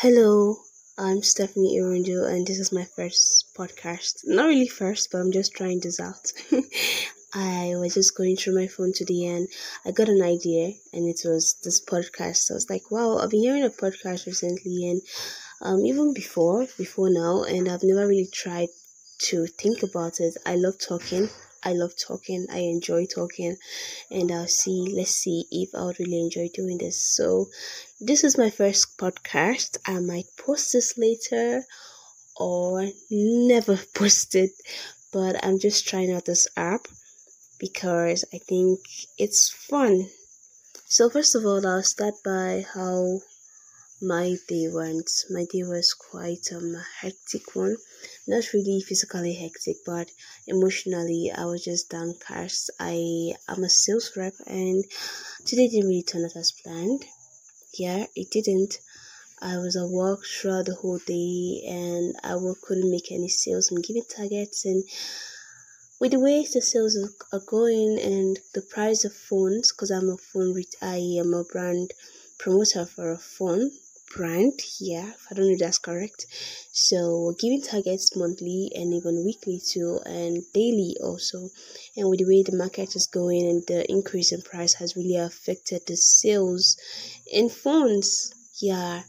Hello, I'm Stephanie Irundu, and this is my first podcast. Not really first, but I'm just trying this out. I was just going through my phone today, and I got an idea, and it was this podcast. So I was like, wow, I've been hearing a podcast recently, and even before now, and I've never really tried to think about it. I love talking. I enjoy talking, and let's see if I would really enjoy doing this. So this is my first podcast. I might post this later or never post it, but I'm just trying out this app because I think it's fun. So first of all, I'll start by how my day went. My day was quite a hectic one. Not really physically hectic, but emotionally I was just downcast. I am a sales rep, and today didn't really turn out as planned. Yeah, it didn't. I was at work throughout the whole day, and I couldn't make any sales. I'm giving targets, and with the way the sales are going and the price of phones, because I am a brand promoter for a phone brand. Yeah, I don't know if that's correct. So we're giving targets monthly and even weekly too, and daily also. And with the way the market is going and the increase in price has really affected the sales in phones. Yeah,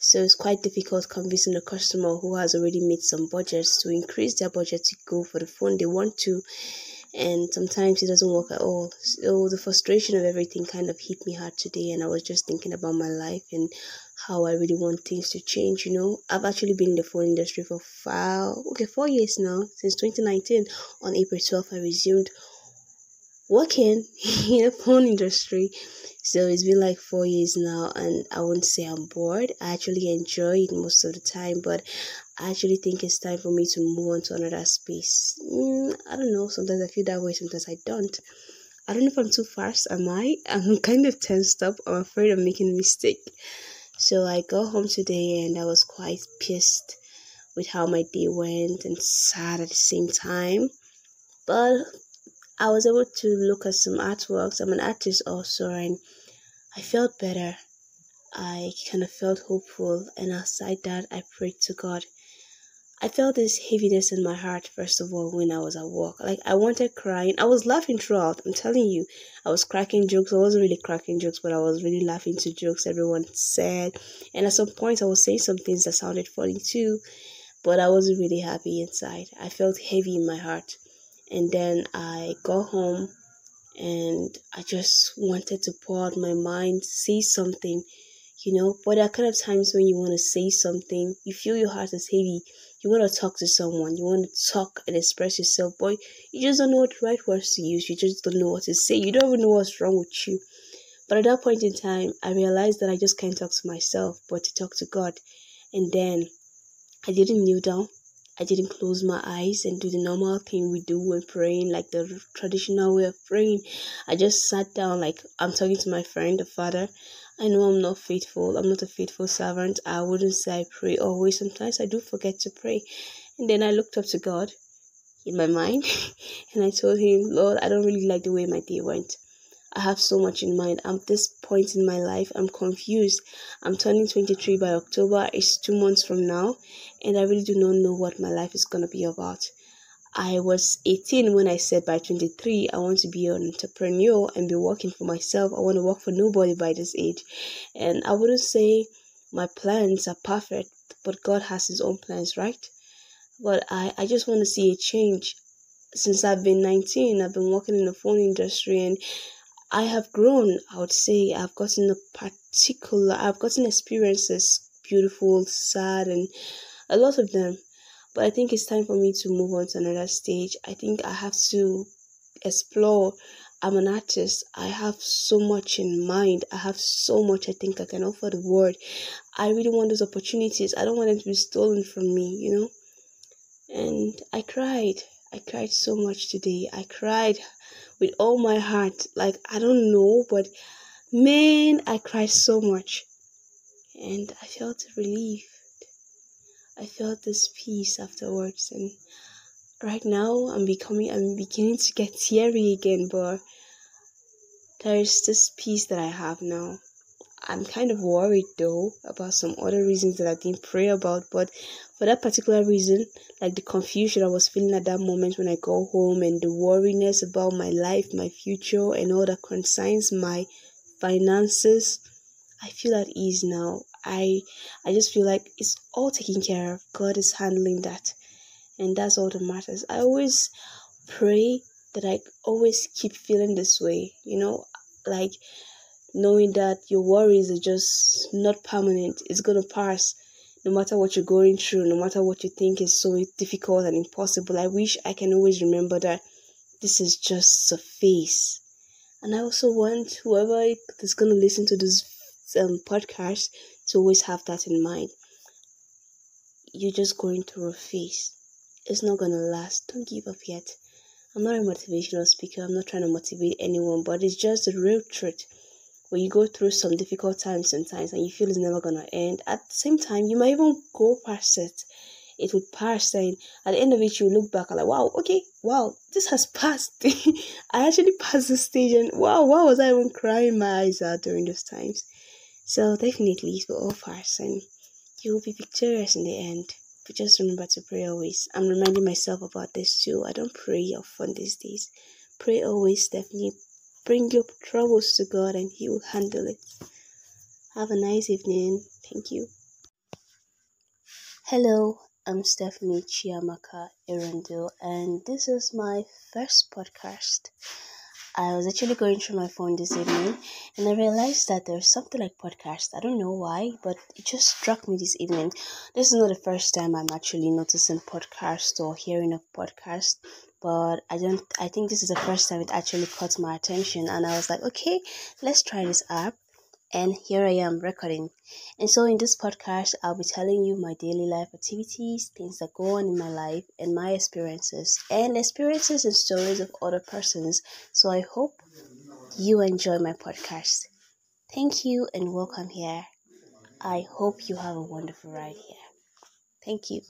so it's quite difficult convincing the customer who has already made some budgets to increase their budget to go for the phone they want to. And sometimes it doesn't work at all. So the frustration of everything kind of hit me hard today, and I was just thinking about my life and how I really want things to change, you know. I've actually been in the phone industry for 4 years now. Since 2019, on April 12th, I resumed working in the phone industry. So it's been like 4 years now, and I won't say I'm bored. I actually enjoy it most of the time, but I actually think it's time for me to move on to another space. I don't know, sometimes I feel that way, sometimes I don't. I don't know if I'm too fast, am I? I'm kind of tensed up. I'm afraid of making a mistake. So I got home today, and I was quite pissed with how my day went and sad at the same time. But I was able to look at some artworks. I'm an artist also, and I felt better. I kind of felt hopeful, and outside that, I prayed to God. I felt this heaviness in my heart, first of all, when I was at work. Like, I wanted crying. I was laughing throughout, I'm telling you. I was cracking jokes. I wasn't really cracking jokes, but I was really laughing to jokes everyone said. And at some point, I was saying some things that sounded funny too, but I wasn't really happy inside. I felt heavy in my heart. And then I got home, and I just wanted to pour out my mind, say something, you know. But there are kind of times when you want to say something, you feel your heart is heavy, you want to talk to someone, you want to talk and express yourself, but you just don't know what right words to use, you just don't know what to say, you don't even know what's wrong with you. But at that point in time, I realized that I just can't talk to myself, but to talk to God. And then I didn't kneel down. I didn't close my eyes and do the normal thing we do when praying, like the traditional way of praying. I just sat down like I'm talking to my friend, the Father. I know I'm not faithful. I'm not a faithful servant. I wouldn't say I pray always. Sometimes I do forget to pray. And then I looked up to God in my mind, and I told him, Lord, I don't really like the way my day went. I have so much in mind. I'm at this point in my life. I'm confused. I'm turning 23 by October. It's 2 months from now. And I really do not know what my life is going to be about. I was 18 when I said by 23, I want to be an entrepreneur and be working for myself. I want to work for nobody by this age. And I wouldn't say my plans are perfect, but God has his own plans, right? But I just want to see a change. Since I've been 19, I've been working in the phone industry, and I have grown, I would say. I've gotten experiences, beautiful, sad, and a lot of them. But I think it's time for me to move on to another stage. I think I have to explore. I'm an artist. I have so much in mind. I have so much I think I can offer the world. I really want those opportunities. I don't want them to be stolen from me, you know. And I cried. I cried so much today. I cried with all my heart. Like, I don't know, but man, I cried so much. And I felt relieved. I felt this peace afterwards. And right now, I'm beginning to get teary again, but there is this peace that I have now. I'm kind of worried though about some other reasons that I didn't pray about, but for that particular reason, like the confusion I was feeling at that moment when I go home and the worriness about my life, my future, and all that concerns my finances, I feel at ease now. I just feel like it's all taken care of. God is handling that, and that's all that matters. I always pray that I always keep feeling this way, you know, like knowing that your worries are just not permanent. It's going to pass no matter what you're going through, no matter what you think is so difficult and impossible. I wish I can always remember that this is just a phase. And I also want whoever is going to listen to this podcast to always have that in mind. You're just going through a phase. It's not going to last. Don't give up yet. I'm not a motivational speaker. I'm not trying to motivate anyone, but it's just the real truth. When you go through some difficult times sometimes and you feel it's never going to end, at the same time, you might even go past it. It would pass, and at the end of it, you look back and like, wow, okay, wow, this has passed. I actually passed this stage, and wow, why was I even crying my eyes out during those times? So definitely, it will all pass, and you will be victorious in the end. But just remember to pray always. I'm reminding myself about this too. I don't pray often these days. Pray always, Stephanie. Bring your troubles to God and He will handle it. Have a nice evening. Thank you. Hello, I'm Stephanie Chiamaka Irundu, and this is my first podcast. I was actually going through my phone this evening and I realized that there's something like podcast. I don't know why, but it just struck me this evening. This is not the first time I'm actually noticing podcasts or hearing a podcast, but I think this is the first time it actually caught my attention, and I was like, okay, let's try this app. And here I am recording. And so in this podcast, I'll be telling you my daily life activities, things that go on in my life, and my experiences and stories of other persons. So I hope you enjoy my podcast. Thank you and welcome here. I hope you have a wonderful ride here. Thank you.